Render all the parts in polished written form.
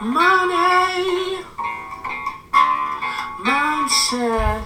Money Mindset.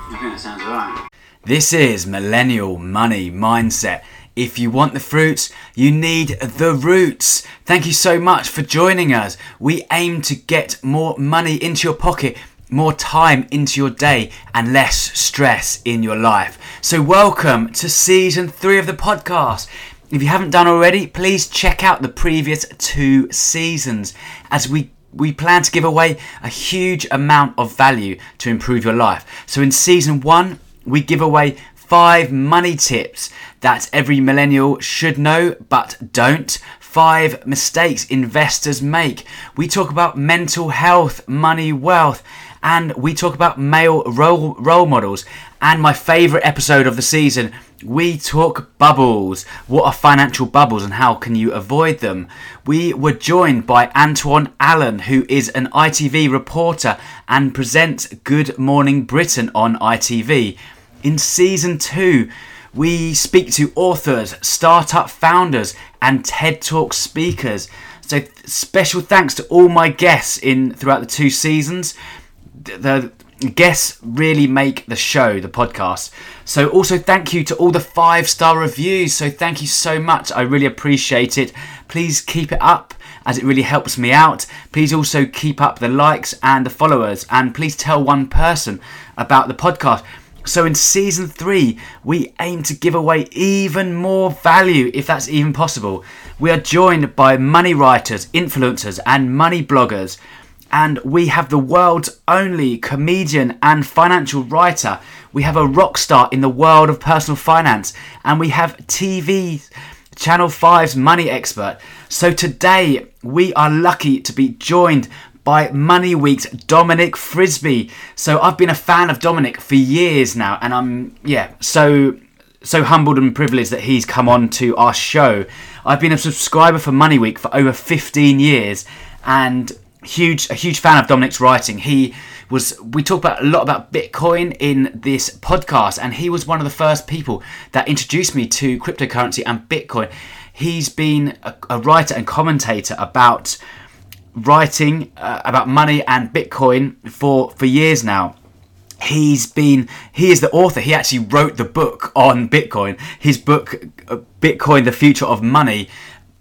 I think that sounds alright. This is Millennial Money Mindset. If you want the fruits, you need the roots. Thank you so much for joining us. We aim to get more money into your pocket, more time into your day, and less stress in your life. So welcome to season 3 of the podcast. If you haven't done already, please check out the previous 2 seasons as we plan to give away a huge amount of value to improve your life. So in season 1, we give away 5 money tips that every millennial should know but don't. 5 mistakes investors make. We talk about mental health, money, wealth, and we talk about male role models. And my favourite episode of the season, we talk bubbles. What are financial bubbles and how can you avoid them? We were joined by Antoine Allen, who is an ITV reporter and presents Good Morning Britain on ITV. In season 2, we speak to authors, startup founders, and TED Talk speakers. So special thanks to all my guests throughout the 2 seasons. The guests really make the show, the podcast. So also thank you to all the 5-star reviews. So thank you so much. I really appreciate it. Please keep it up, as it really helps me out. Please also keep up the likes and the followers. And please tell one person about the podcast. So in season 3, we aim to give away even more value, if that's even possible. We are joined by money writers, influencers, and money bloggers. And we have the world's only comedian and financial writer. We have a rock star in the world of personal finance. And we have TV Channel 5's money expert. So today, we are lucky to be joined by Money Week's Dominic Frisby. So I've been a fan of Dominic for years now, and I'm so humbled and privileged that he's come on to our show. I've been a subscriber for Money Week for over 15 years, and a huge fan of Dominic's writing. We talk about a lot about Bitcoin in this podcast, and he was one of the first people that introduced me to cryptocurrency and Bitcoin. He's been a writer and commentator about writing about money and Bitcoin for years now. He is the author. He actually wrote the book on Bitcoin. His book, Bitcoin: The Future of Money,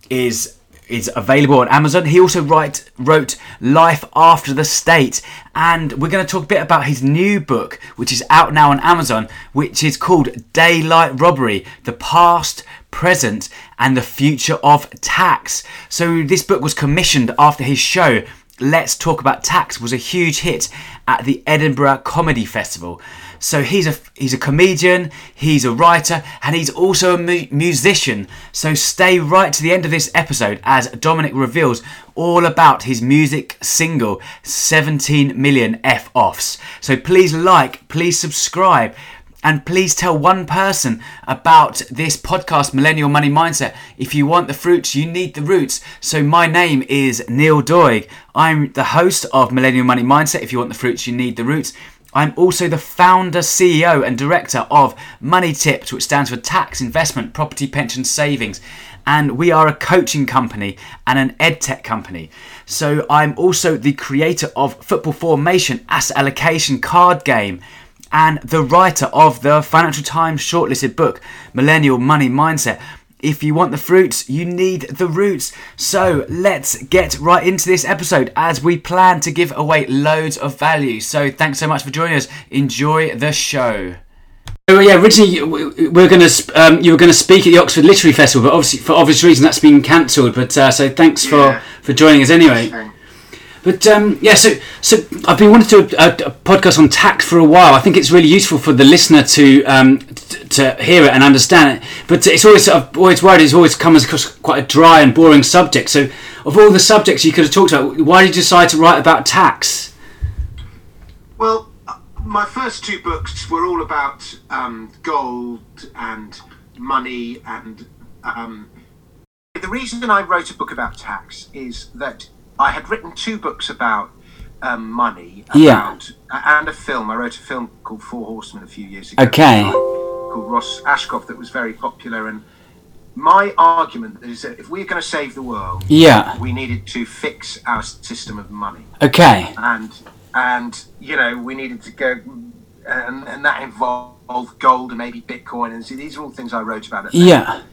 is available on Amazon. He also wrote Life After the State, and we're going to talk a bit about his new book, which is out now on Amazon, which is called Daylight Robbery: The Past, Present, and the Future of Tax. So this book was commissioned after his show, Let's Talk About Tax, was a huge hit at the Edinburgh Comedy Festival. So he's a comedian, he's a writer, and he's also a musician. So stay right to the end of this episode as Dominic reveals all about his music single, 17 Million F-Offs. So please like, please subscribe, and please tell one person about this podcast, Millennial Money Mindset. If you want the fruits, you need the roots. So my name is Neil Doig. I'm the host of Millennial Money Mindset. If you want the fruits, you need the roots. I'm also the founder, CEO, and director of Money Tips, which stands for Tax, Investment, Property, Pension, Savings. And we are a coaching company and an edtech company. So I'm also the creator of Football Formation Asset Allocation card game, and the writer of the Financial Times shortlisted book, Millennial Money Mindset. If you want the fruits, you need the roots. So let's get right into this episode as we plan to give away loads of value. So thanks so much for joining us. Enjoy the show. So yeah, originally you were going to speak at the Oxford Literary Festival, but obviously for obvious reasons that's been cancelled. But so thanks for joining us anyway. Sure. But so I've been wanting to do a podcast on tax for a while. I think it's really useful for the listener to hear it and understand it. But I've always worried it's always come across quite a dry and boring subject. So of all the subjects you could have talked about, why did you decide to write about tax? Well, my first 2 books were all about gold and money. And the reason I wrote a book about tax is that I had written 2 books about money, and a film. I wrote a film called Four Horsemen a few years ago, called Ross Ashcroft, that was very popular, and my argument is that if we're going to save the world, we needed to fix our system of money. Okay. And you know, we needed to go, and that involved gold and maybe Bitcoin. And see, these are all things I wrote about. Yeah.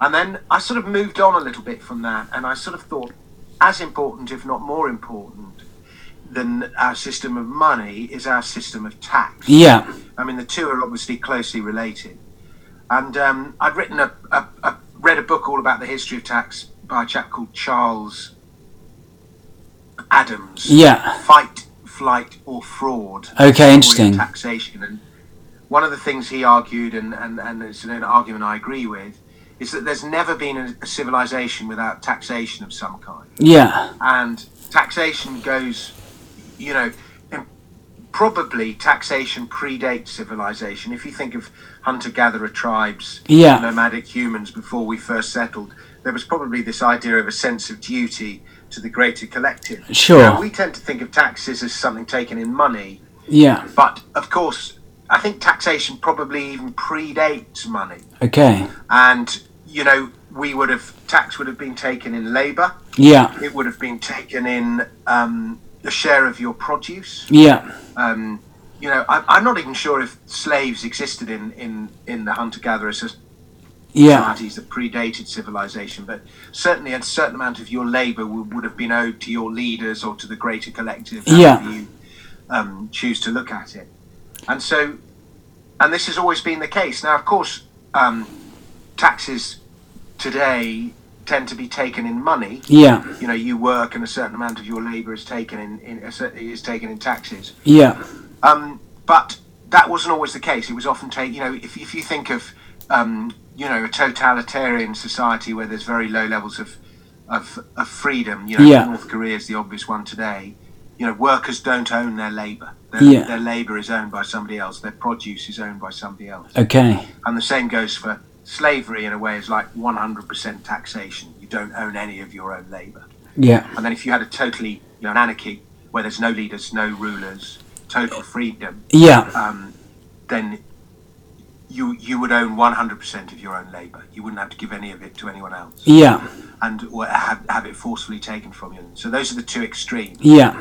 And then I sort of moved on a little bit from that, and I sort of thought, as important, if not more important, than our system of money is our system of tax. Yeah. I mean, the two are obviously closely related. And I'd written read a book all about the history of tax by a chap called Charles Adams. Yeah. Fight, Flight, or Fraud. Okay, interesting. Taxation. And one of the things he argued, and it's an argument I agree with, is that there's never been a civilization without taxation of some kind. Yeah. And taxation goes, you know, probably taxation predates civilization. If you think of hunter-gatherer tribes, nomadic humans before we first settled, there was probably this idea of a sense of duty to the greater collective. Sure. Now, we tend to think of taxes as something taken in money. Yeah. But, of course, I think taxation probably even predates money. Okay. And, you know, tax would have been taken in labour. Yeah. It would have been taken in the share of your produce. Yeah. You know, I'm not even sure if slaves existed in the hunter-gatherer societies that predated civilization, but certainly a certain amount of your labour would have been owed to your leaders or to the greater collective, however you choose to look at it. And so, and this has always been the case. Now, of course, taxes today tend to be taken in money. Yeah. You know, you work and a certain amount of your labour is taken in taxes. Yeah. But that wasn't always the case. It was often you know, if you think of, you know, a totalitarian society where there's very low levels of freedom, you know, North Korea is the obvious one today. You know, workers don't own their labour. Their labour is owned by somebody else. Their produce is owned by somebody else. Okay. And the same goes for slavery, in a way, is like 100% taxation. You don't own any of your own labour. Yeah. And then if you had a totally, you know, an anarchy where there's no leaders, no rulers, total freedom. Yeah. Then you would own 100% of your own labour. You wouldn't have to give any of it to anyone else. Yeah. And or have it forcefully taken from you. So those are the two extremes. Yeah.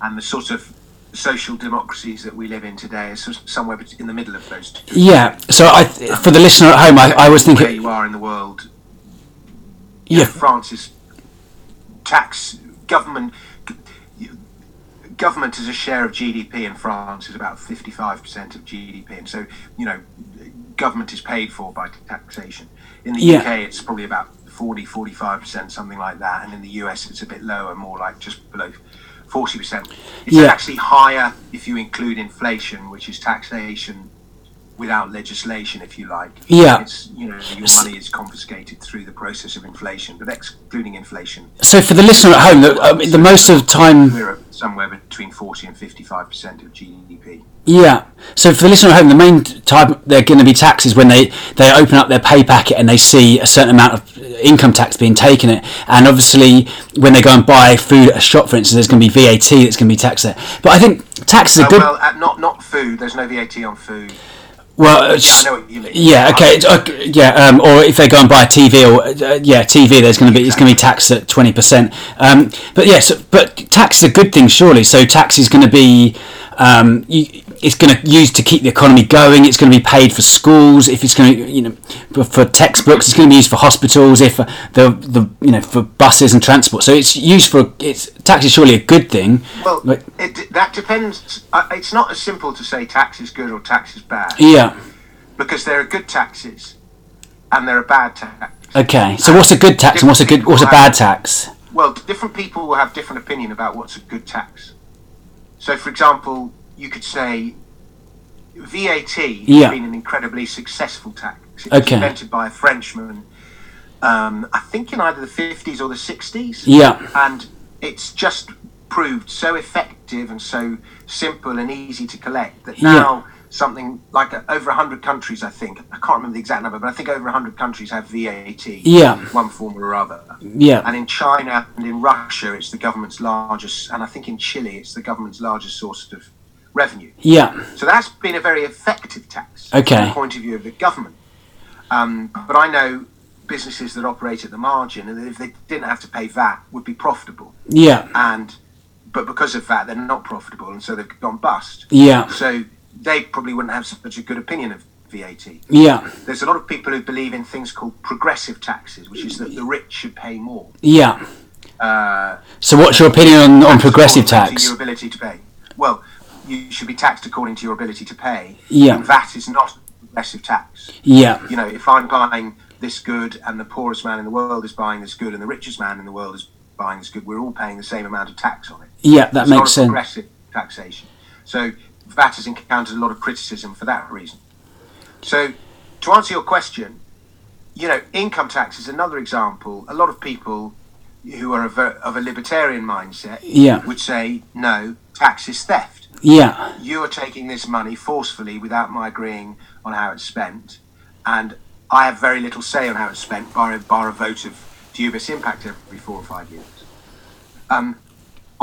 And the sort of social democracies that we live in today is somewhere in the middle of those two. Yeah. So for the listener at home, I was thinking where you are in the world. Yeah. France's tax government as a share of GDP in France is about 55% of GDP, and so, you know, government is paid for by taxation. In the UK, it's probably about 40-45%, something like that, and in the US, it's a bit lower, more like just below 40%. It's actually higher if you include inflation, which is taxation without legislation, if you like. Yeah. It's, you know, your money is confiscated through the process of inflation, but excluding inflation. So for the listener at home, the most of the time, we're somewhere between 40% and 55% of GDP. Yeah. So for the listener at home, the main time they're going to be taxed is when they open up their pay packet and they see a certain amount of income tax being taken. And obviously, when they go and buy food at a shop, for instance, there's going to be VAT that's going to be taxed there. But I think tax is a good. Well, not food. There's no VAT on food. Well, I know what you mean. Yeah, okay, yeah, or if they go and buy a TV, there's going to be taxed at 20%. But yes, but tax is a good thing, surely. So tax is going to be, it's going to used to keep the economy going. It's going to be paid for schools. If it's going to, you know, for textbooks, it's going to be used for hospitals. If the you know, for buses and transport. So it's used for tax is surely a good thing. Well, but, that depends. It's not as simple to say tax is good or tax is bad. Yeah. Because there are good taxes, and there are bad taxes. Okay. So what's a good tax and what's a bad tax? Well, different people will have different opinion about what's a good tax. So, for example, you could say VAT has been an incredibly successful tax. It was invented by a Frenchman, I think in either the 50s or the 60s. Yeah. And it's just proved so effective and so simple and easy to collect that now something like over 100 countries, I think. I can't remember the exact number, but I think over 100 countries have VAT in one form or other. Yeah. And in China and in Russia, it's the government's largest, and I think in Chile, it's the government's largest source of revenue. Yeah. So that's been a very effective tax from the point of view of the government. But I know businesses that operate at the margin, and if they didn't have to pay VAT, would be profitable. Yeah. But because of VAT, they're not profitable, and so they've gone bust. Yeah. So they probably wouldn't have such a good opinion of VAT. Yeah. There's a lot of people who believe in things called progressive taxes, which is that the rich should pay more. Yeah. So what's your opinion on progressive tax? Your ability to pay. Well, you should be taxed according to your ability to pay. Yeah. And VAT is not progressive tax. Yeah. You know, if I'm buying this good and the poorest man in the world is buying this good and the richest man in the world is buying this good, we're all paying the same amount of tax on it. Yeah, that it's makes sense. Progressive taxation. So VAT has encountered a lot of criticism for that reason. So to answer your question, you know, income tax is another example. A lot of people who are of a libertarian mindset would say, no, tax is theft. Yeah. You are taking this money forcefully without my agreeing on how it's spent, and I have very little say on how it's spent, bar a vote of dubious impact every 4 or 5 years. On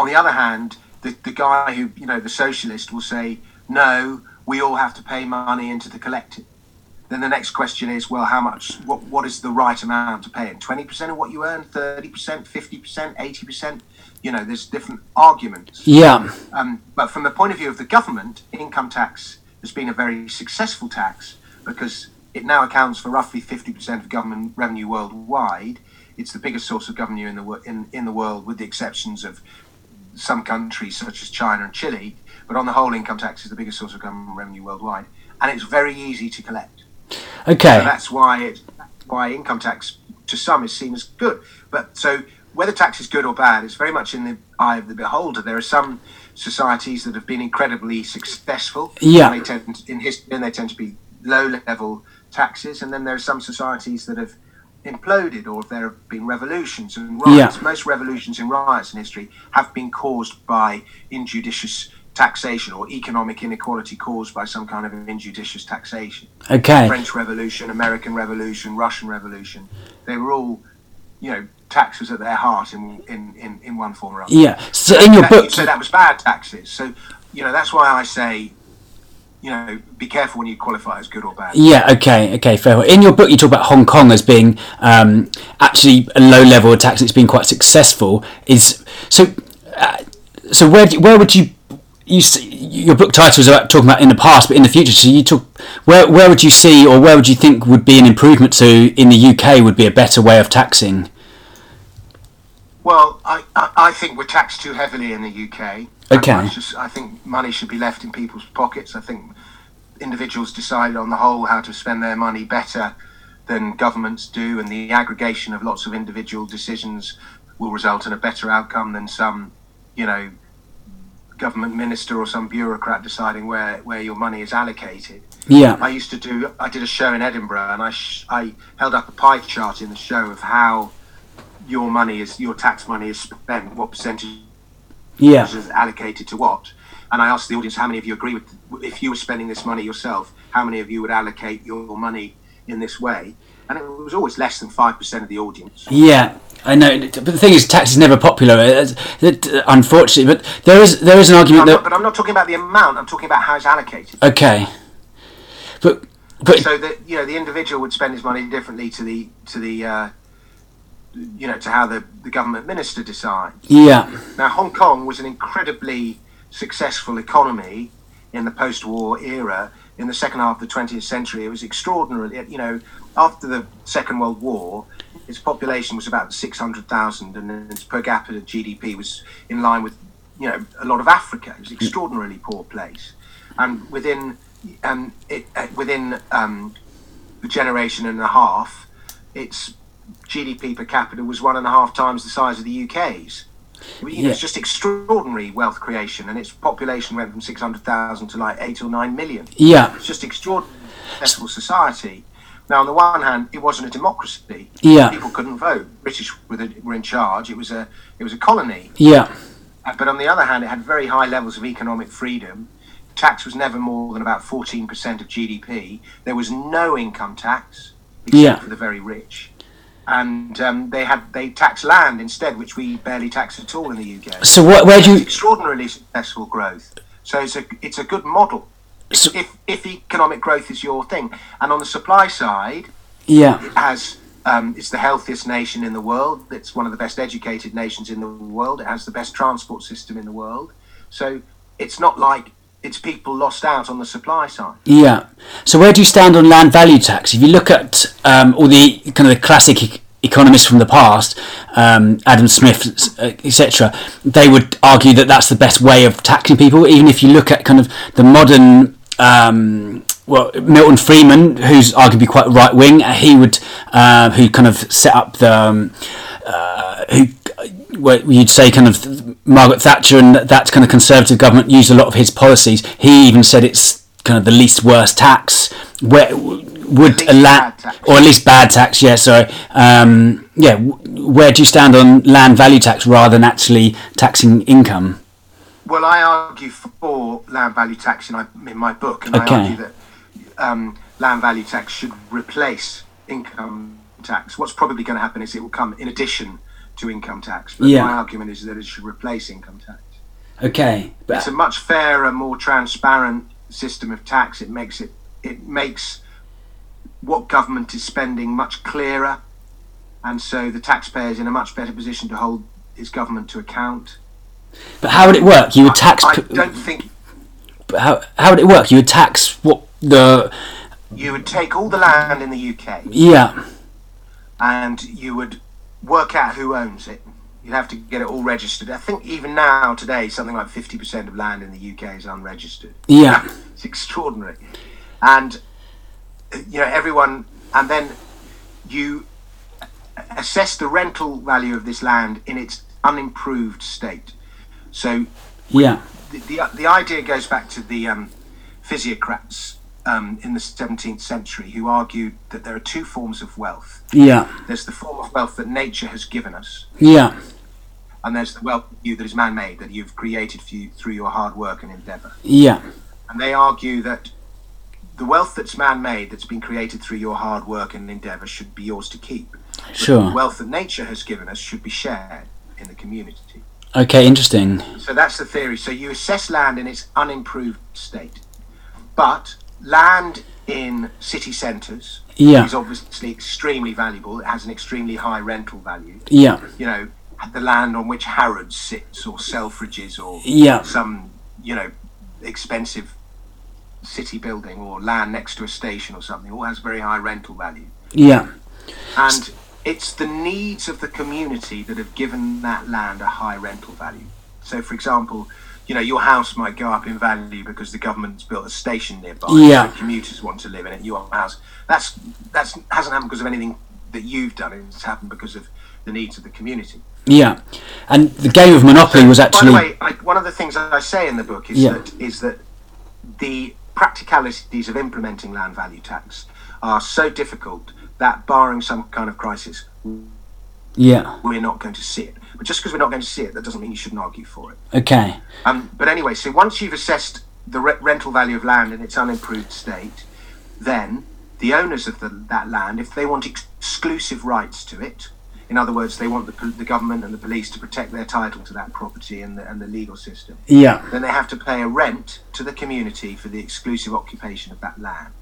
the other hand, the guy who, you know, the socialist will say, no, we all have to pay money into the collective. Then the next question is, well, how much, what is the right amount to pay in? 20% of what you earn, 30%, 50%, 80%? You know, there's different arguments. Yeah. But from the point of view of the government, income tax has been a very successful tax because it now accounts for roughly 50% of government revenue worldwide. It's the biggest source of revenue in the world, with the exceptions of some countries such as China and Chile. But on the whole, income tax is the biggest source of government revenue worldwide, and it's very easy to collect. Okay. So that's why income tax to some is seen as good. But so whether tax is good or bad, it's very much in the eye of the beholder. There are some societies that have been incredibly successful. Yeah. And they tend to be low-level taxes, and then there are some societies that have imploded, or if there have been revolutions and riots. Yeah. Most revolutions and riots in history have been caused by injudicious taxation or economic inequality caused by some kind of injudicious taxation. Okay. French Revolution, American Revolution, Russian Revolution, they were all, you know, taxes at their heart in one form or other. Yeah. So in your book, so that was bad taxes. So, you know, that's why I say, you know, be careful when you qualify as good or bad. Yeah, okay, fair. In your book, you talk about Hong Kong as being actually a low level of tax, and it's been quite successful. So where would you? Your book title is about talking about in the past, but in the future. So you talk where would you see, or where would you think would be an improvement to in the UK would be a better way of taxing? Well, I think we're taxed too heavily in the UK. Okay. I think money should be left in people's pockets. I think individuals decide on the whole how to spend their money better than governments do, and the aggregation of lots of individual decisions will result in a better outcome than some, you know, government minister or some bureaucrat deciding where your money is allocated. Yeah. I did a show in Edinburgh, and I held up a pie chart in the show of how your tax money is spent, what percentage. Yeah. Is allocated to what, and I asked the audience, how many of you agree with, if you were spending this money yourself, how many of you would allocate your money in this way? And it was always less than 5% of the audience. Yeah, I know, but the thing is, tax is never popular, unfortunately. But there is an argument. But I'm not talking about the amount. I'm talking about how it's allocated. Okay, but so that, you know, the individual would spend his money differently to how the government minister decides. Yeah. Now, Hong Kong was an incredibly successful economy in the post-war era. In the second half of the 20th century, it was extraordinary. You know, after the Second World War, its population was about 600,000, and its per capita GDP was in line with, you know, a lot of Africa. It was an extraordinarily poor place. And within a generation and a half, its GDP per capita was 1.5 times the size of the UK's. Yeah. It's just extraordinary wealth creation, and its population went from 600,000 to like 8 or 9 million. Yeah, it's just extraordinary successful society. Now, on the one hand, it wasn't a democracy. Yeah, people couldn't vote. British were in charge. It was a colony. Yeah, but on the other hand, it had very high levels of economic freedom. Tax was never more than about 14% of GDP. There was no income tax except for the very rich. And they tax land instead, which we barely tax at all in the UK. So where do you... Extraordinarily successful growth. So it's a good model. So, if economic growth is your thing, and on the supply side, it has It's the healthiest nation in the world. It's one of the best educated nations in the world. It has the best transport system in the world. So it's not like it's people lost out on the supply side. Yeah. So where do you stand on land value tax? If you look at all the kind of the classic economists from the past, Adam Smith, etc., they would argue that that's the best way of taxing people. Even if you look at kind of the modern, well, Milton Friedman, who's arguably quite right wing, he would, who kind of set up the, you'd say kind of Margaret Thatcher and that kind of conservative government used a lot of his policies. He even said it's kind of the least worst tax. Where would a land, or at least bad tax? Yeah, sorry. Yeah, where do you stand on land value tax rather than actually taxing income? Well, I argue for land value tax in my book, and I argue that land value tax should replace income tax. What's probably going to happen is it will come in addition to income tax, but my argument is that it should replace income tax. Okay, but it's a much fairer, more transparent system of tax. It makes what government is spending much clearer, and so the taxpayer is in a much better position to hold his government to account. But how would it work? You would tax. I don't think. But how would it work? You would tax what the. You would take all the land in the UK. Yeah. And you would work out who owns it. You'd have to get it all registered. I think even now today, something like 50% of land in the UK is unregistered. Yeah. It's extraordinary, and you know everyone. And then you assess the rental value of this land in its unimproved state. So yeah, the idea goes back to the physiocrats in the 17th century who argued that there are two forms of wealth. Yeah, there's the form of wealth that nature has given us. Yeah, and there's the wealth that is man-made, that you've created for you through your hard work and endeavour. Yeah, and they argue that the wealth that's man-made, that's been created through your hard work and endeavour, should be yours to keep. Sure. But the wealth that nature has given us should be shared in the community. Okay, interesting. So that's the theory. So you assess land in its unimproved state. But land in city centres is obviously extremely valuable. It has an extremely high rental value. Yeah. You know, the land on which Harrods sits, or Selfridges, or some, you know, expensive city building, or land next to a station or something, all has very high rental value. Yeah. And it's the needs of the community that have given that land a high rental value. So, for example, you know, your house might go up in value because the government's built a station nearby. Yeah. So commuters want to live in it. Your house, that's hasn't happened because of anything that you've done. It's happened because of the needs of the community. Yeah. And the game of Monopoly was actually. By the way, one of the things that I say in the book is that the practicalities of implementing land value tax are so difficult that, barring some kind of crisis, we're not going to see it. But just because we're not going to see it, that doesn't mean you shouldn't argue for it. Okay. But anyway, so once you've assessed the rental value of land in its unimproved state, then the owners of that land, if they want exclusive rights to it, in other words, they want the government and the police to protect their title to that property and the legal system, then they have to pay a rent to the community for the exclusive occupation of that land.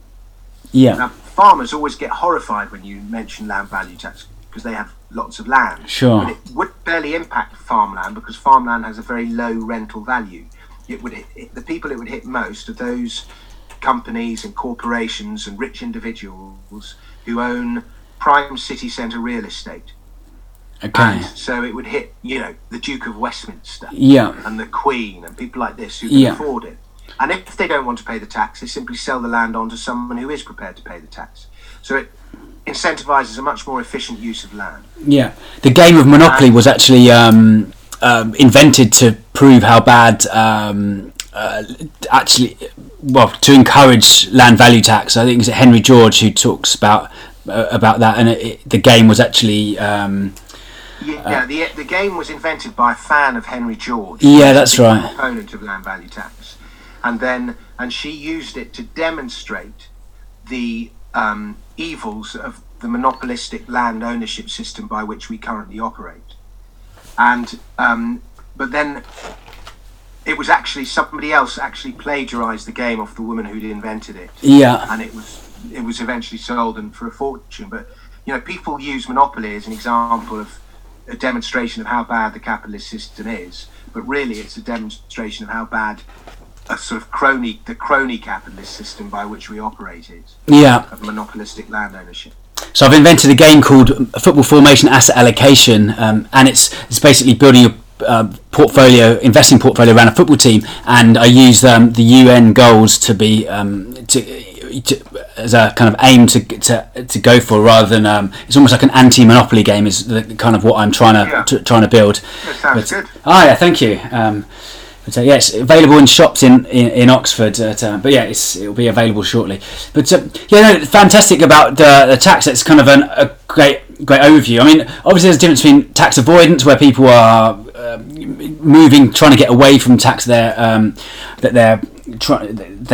Yeah. Now, farmers always get horrified when you mention land value tax because they have lots of land. Sure. But it would barely impact farmland because farmland has a very low rental value. The people it would hit most are those companies and corporations and rich individuals who own prime city centre real estate. Okay. And so it would hit, you know, the Duke of Westminster and the Queen and people like this who can afford it. And if they don't want to pay the tax, they simply sell the land on to someone who is prepared to pay the tax. So it incentivises a much more efficient use of land. Yeah. The game of Monopoly was actually invented to prove how bad, to encourage land value tax. I think it's Henry George who talks about that, and the game was actually... the game was invented by a fan of Henry George. Yeah, that's right. Opponent of land value tax. And she used it to demonstrate the evils of the monopolistic land ownership system by which we currently operate. And but then it was actually somebody else actually plagiarised the game off the woman who'd invented it. Yeah. And it was eventually sold and for a fortune. But You know, people use monopoly as an example of a demonstration of how bad the capitalist system is, but really it's a demonstration of how bad a sort of crony capitalist system by which we operate is. Yeah. Of monopolistic land ownership. So I've invented a game called Football Formation Asset Allocation, and it's basically building a investing portfolio around a football team, and I use the UN goals to be as a kind of aim to go for, rather than it's almost like an anti-monopoly game is the kind of what I'm trying to build. That sounds good. Oh yeah, thank you. So yeah, it's available in shops in Oxford, but yeah, it'll be available shortly. But fantastic about the tax. It's kind of a great overview. I mean, obviously there's a difference between tax avoidance, where people are trying to get away from tax they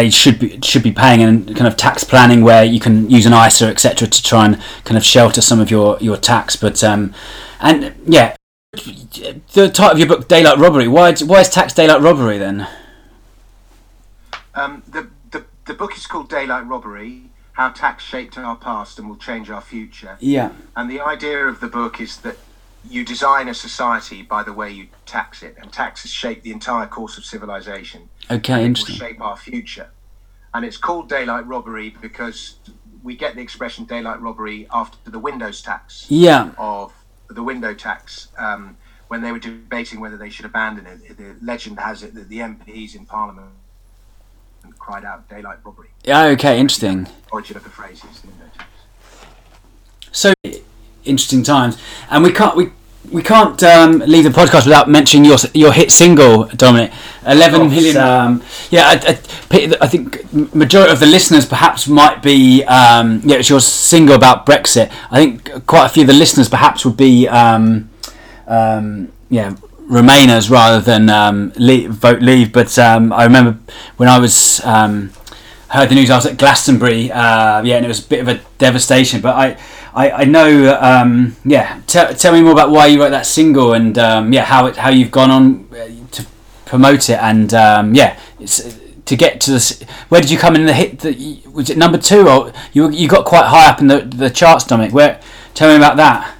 should be paying, and kind of tax planning, where you can use an ISA, etc., to try and kind of shelter some of your tax. But and yeah, the title of your book, Daylight Robbery. Why is tax daylight robbery then? The book is called Daylight Robbery: How Tax Shaped Our Past and Will Change Our Future. Yeah. And the idea of the book is that you design a society by the way you tax it, and taxes shape the entire course of civilization. Okay, interesting. It will shape our future. And it's called Daylight Robbery because we get the expression daylight robbery after the windows tax. Yeah. Of the window tax, when they were debating whether they should abandon it. The legend has it that the MPs in Parliament cried out daylight robbery. Yeah, okay, interesting. Origin of the phrase is the window tax. So interesting times, and we can't leave the podcast without mentioning your hit single, Dominic. 11 million. I think majority of the listeners perhaps might be it's your single about Brexit. I think quite a few of the listeners perhaps would be Remainers rather than vote Leave. But I remember when I was heard the news, I was at Glastonbury, and it was a bit of a devastation. But I know. Tell me more about why you wrote that single, and how you've gone on to promote it, and to get to this. Where did you come in the hit? Was it number 2, or you got quite high up in the charts, Dominic? Tell me about that.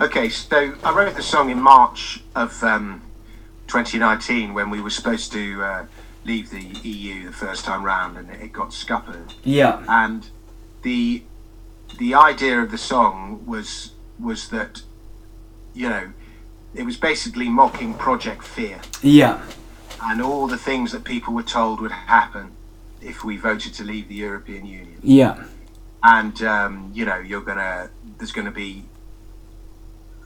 Okay, so I wrote the song in March of 2019, when we were supposed to leave the EU the first time round, and it got scuppered. Yeah, and the idea of the song was that, you know, it was basically mocking Project Fear. Yeah. And all the things that people were told would happen if we voted to leave the European Union. Yeah. And there's going to be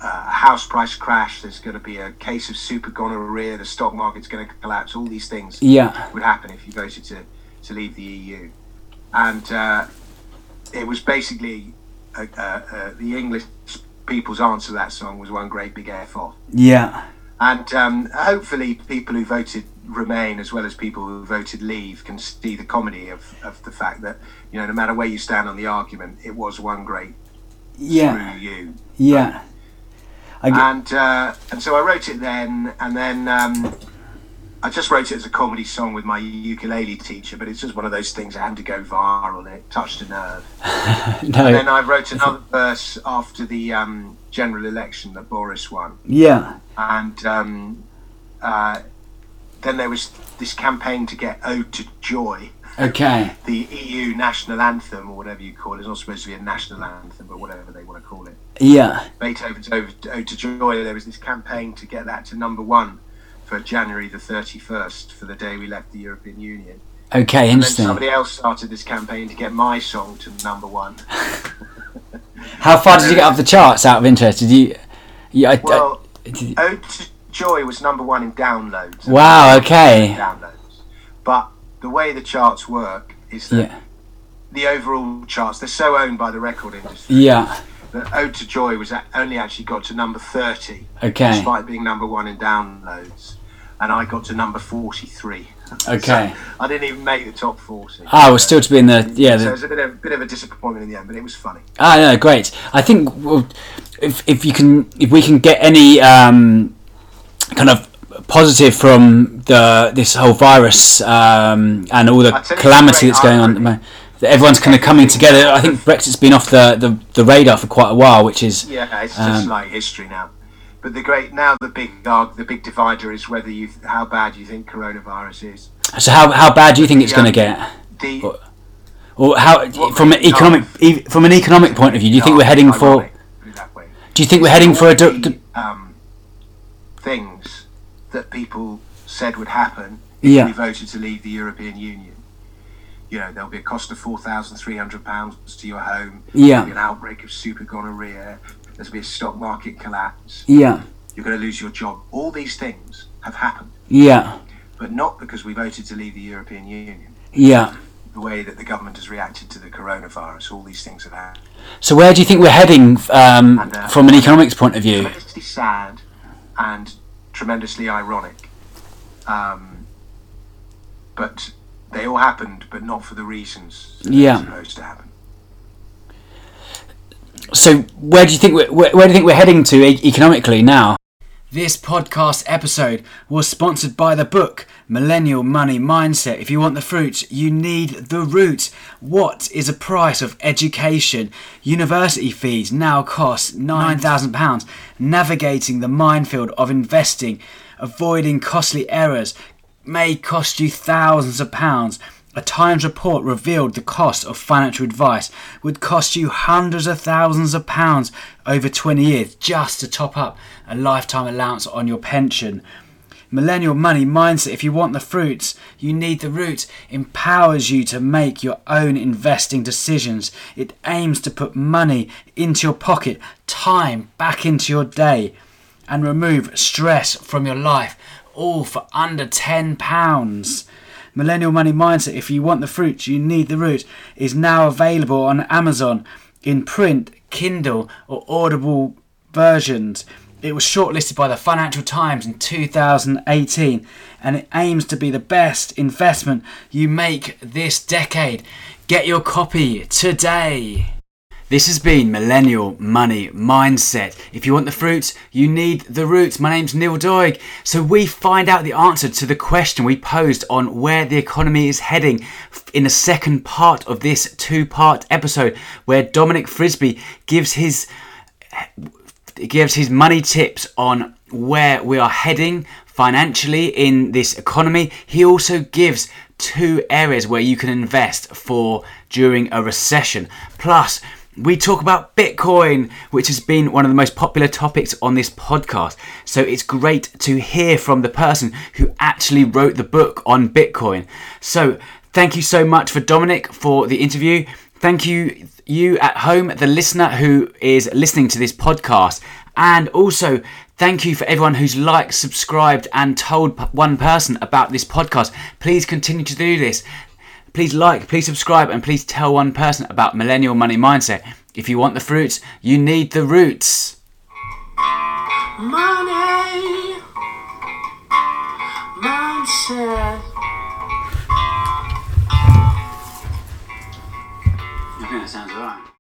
a house price crash, there's going to be a case of super gonorrhea, the stock market's going to collapse, all these things would happen if you voted to leave the EU. And it was basically the English people's answer to that song was one great big F-off. Yeah. And hopefully people who voted Remain as well as people who voted Leave can see the comedy of the fact that, you know, no matter where you stand on the argument, it was one great screw you. Yeah. And so I wrote it then, and then I just wrote it as a comedy song with my ukulele teacher, but it's just one of those things that had to go viral. It touched a nerve. No. And then I wrote another verse after the general election that Boris won. Yeah. And then there was this campaign to get Ode to Joy. Okay. The EU national anthem, or whatever you call it. It's not supposed to be a national anthem, but whatever they want to call it. Yeah. Beethoven's Ode to Joy. There was this campaign to get that to number 1 for January the 31st, for the day we left the European Union. Okay, interesting. And then somebody else started this campaign to get my song to number 1. How far did you get up the charts, out of interest? Ode to Joy was number 1 in downloads. Wow, okay. Downloads. But the way the charts work is that the overall charts, they're so owned by the record industry. Yeah. That Ode to Joy was only actually got to number 30, despite being number 1 in downloads, and I got to number 43. Okay, so I didn't even make the top 40. I was still to be in the So it was a bit of a disappointment in the end, but it was funny. Ah, no, great. I think if we can get any kind of positive from this whole virus and all the calamity that's going on. that everyone's kind of coming together. I think Brexit's been off the radar for quite a while, which is it's just like history now. But the big divider is whether how bad you think coronavirus is. So how bad do you think it's going to get? Or how from an economic point of view, do you think we're heading for? Do you think we're heading for things that people said would happen if we voted to leave the European Union? You know, there'll be a cost of £4,300 to your home. Yeah. There'll be an outbreak of super gonorrhea. There'll be a stock market collapse. Yeah. You're going to lose your job. All these things have happened. Yeah. But not because we voted to leave the European Union. Yeah. The way that the government has reacted to the coronavirus, all these things have happened. So where do you think we're heading from an economics point of view? Tremendously sad and tremendously ironic. But they all happened, but not for the reasons that they were supposed to happen. So where do you think we're heading to economically now? This podcast episode was sponsored by the book Millennial Money Mindset. If you want the fruit, you need the root. What is the price of education? University fees now cost £9,000. Navigating the minefield of investing, avoiding costly errors, may cost you thousands of pounds. A Times report revealed the cost of financial advice would cost you hundreds of thousands of pounds over 20 years just to top up a lifetime allowance on your pension. Millennial Money Mindset, if you want the fruits, you need the root, empowers you to make your own investing decisions. It aims to put money into your pocket, time back into your day, and remove stress from your life. All for under £10. Millennial Money Mindset, if you want the fruit, you need the root, is now available on Amazon in print, Kindle or Audible versions. It was shortlisted by the Financial Times in 2018 and it aims to be the best investment you make this decade. Get your copy today. This has been Millennial Money Mindset. If you want the fruits, you need the roots. My name's Neil Doig. So we find out the answer to the question we posed on where the economy is heading in the second part of this two-part episode where Dominic Frisby gives his money tips on where we are heading financially in this economy. He also gives two areas where you can invest for during a recession. Plus, we talk about Bitcoin, which has been one of the most popular topics on this podcast. So it's great to hear from the person who actually wrote the book on Bitcoin. So thank you so much for Dominic for the interview. Thank you, you at home, the listener who is listening to this podcast. And also, thank you for everyone who's liked, subscribed and told one person about this podcast. Please continue to do this. Please like, please subscribe and please tell one person about Millennial Money Mindset. If you want the fruits, you need the roots. Money Mindset. I think that sounds alright.